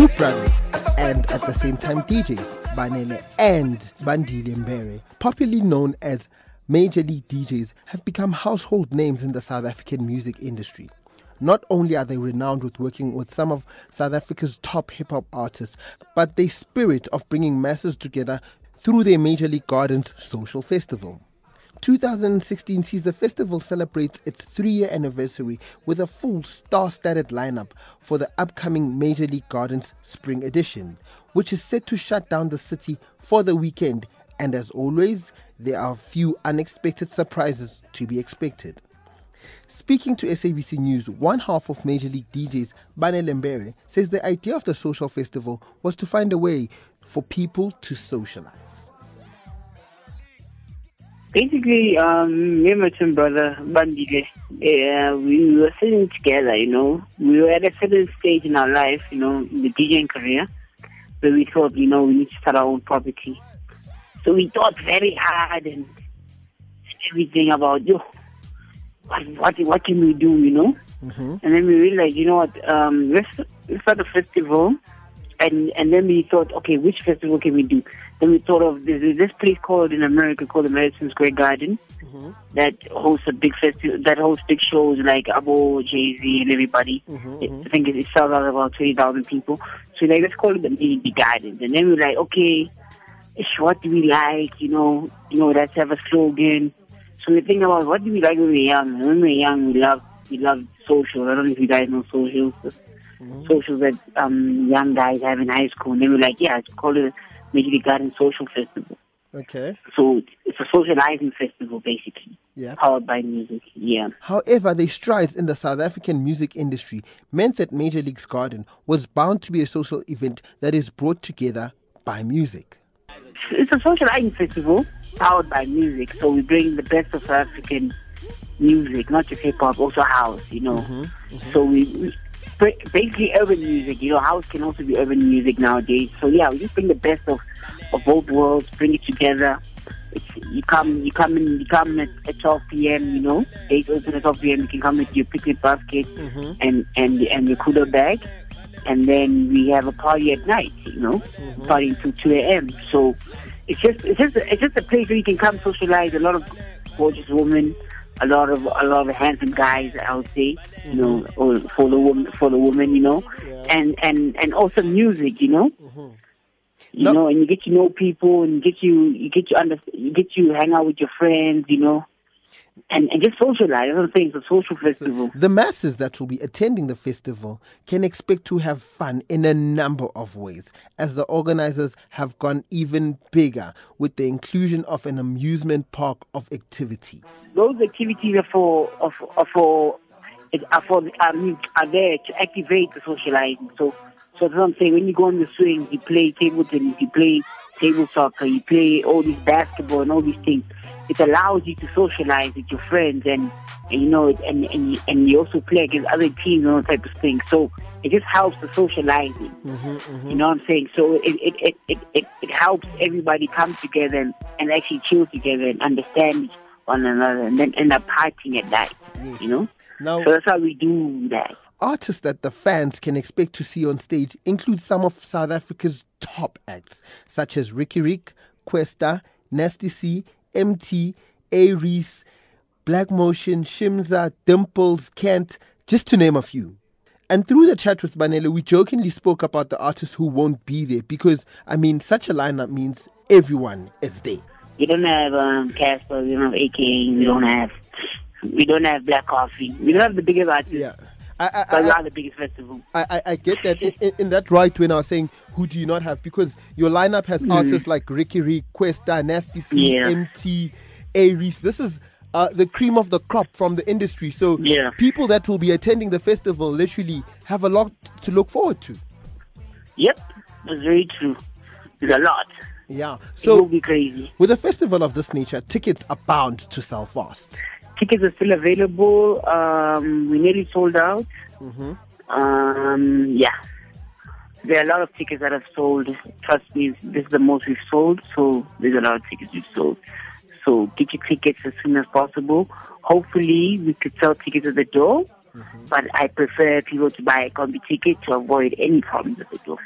two brothers and at the same time DJs, Banele and Bandile Mbere, popularly known as Major League DJs, have become household names in the South African music industry. Not only are they renowned with working with some of South Africa's top hip-hop artists, but their spirit of bringing masses together through their Major League Gardens social festival. 2016 sees the festival celebrates its three-year anniversary with a full star-studded lineup for the upcoming Major League Gardens Spring Edition, which is set to shut down the city for the weekend, and as always, there are a few unexpected surprises to be expected. Speaking to SABC News, one half of Major League DJs, Banele Mbere, says the idea of the social festival was to find a way for people to socialize. Basically, me and my twin brother, Bandile, we were sitting together, you know. We were at a certain stage in our life, you know, in the DJing career, where we thought, you know, we need to start our own property. So we thought very hard and everything about, yo, what can we do, you know? Mm-hmm. And then we realized, you know what, let's start a festival. And then we thought, okay, which festival can we do? Then we thought of this place called in America called the Madison Square Garden, mm-hmm. that hosts a big festival, that hosts big shows like Abo, Jay-Z, and everybody. Mm-hmm. I think it sells out about 20,000 people. So like, let's call it the Garden. And then we were like, okay, what do we like? You know, let's have a slogan. So we think about what do we like when we're young. When we're young, we love social. I don't know if you guys know socials. Mm-hmm. Socials that young guys have in high school, and they were like, yeah, it's called a Major League Garden Social Festival. Okay. So it's a socializing festival, basically. Yeah. Powered by music. Yeah. However, their strides in the South African music industry meant that Major League's Garden was bound to be a social event that is brought together by music. It's a socializing festival powered by music, so we bring the best of South African music, not just hip hop, also house, you know. Mm-hmm. Mm-hmm. So we basically urban music, you know, house can also be urban music nowadays. So yeah, we just bring the best of both worlds, bring it together. You come at 12 PM, you know. Gates open at 12 PM, you can come with your picnic basket, mm-hmm. and your cooler bag, and then we have a party at night, you know, mm-hmm. party until 2 AM. So it's just a place where you can come socialize, a lot of gorgeous women. A lot of handsome guys, I would say, you know, or for the woman, you know, yeah. and also music, you know, mm-hmm. you know, and you get to know people, and you get to hang out with your friends, you know, and just socialize. I don't think it's a social festival. The masses that will be attending the festival can expect to have fun in a number of ways, as the organizers have gone even bigger with the inclusion of an amusement park of activities. Those activities are there to activate the socializing. So that's what I'm saying. When you go on the swings, you play table tennis, you play table soccer, you play all these basketball and all these things. It allows you to socialize with your friends and you know, and you also play against other teams and all type of things. So it just helps the socializing. Mm-hmm, mm-hmm. You know what I'm saying? So it helps everybody come together and actually chill together and understand one another and then end up partying at night, yes. You know? Now, so that's how we do that. Artists that the fans can expect to see on stage include some of South Africa's top acts, such as Riky Rick, Questa, Nasty C, MT, Aries, Black Motion, Shimza, Dimples, Kent, just to name a few. And through the chat with Banele, we jokingly spoke about the artists who won't be there because, I mean, such a lineup means everyone is there. We don't have Cassper, we don't have AKA, we don't have Black Coffee. We don't have the biggest artists. Yeah. I the biggest festival. I get that. in that right when I was saying who do you not have, because your lineup has artists like Riky Rick, Questa, Nasty C, MT, Aries. This is the cream of the crop from the industry. So people that will be attending the festival literally have a lot to look forward to. Yep, that's very true. There's a lot. Yeah, so it will be crazy. With a festival of this nature, tickets are bound to sell fast. Tickets are still available. We nearly sold out. Mm-hmm. There are a lot of tickets that have sold. Trust me, this is the most we've sold. So there's a lot of tickets we've sold. So get your tickets as soon as possible. Hopefully, we could sell tickets at the door. But I prefer people to buy a combi ticket to avoid any problems with it.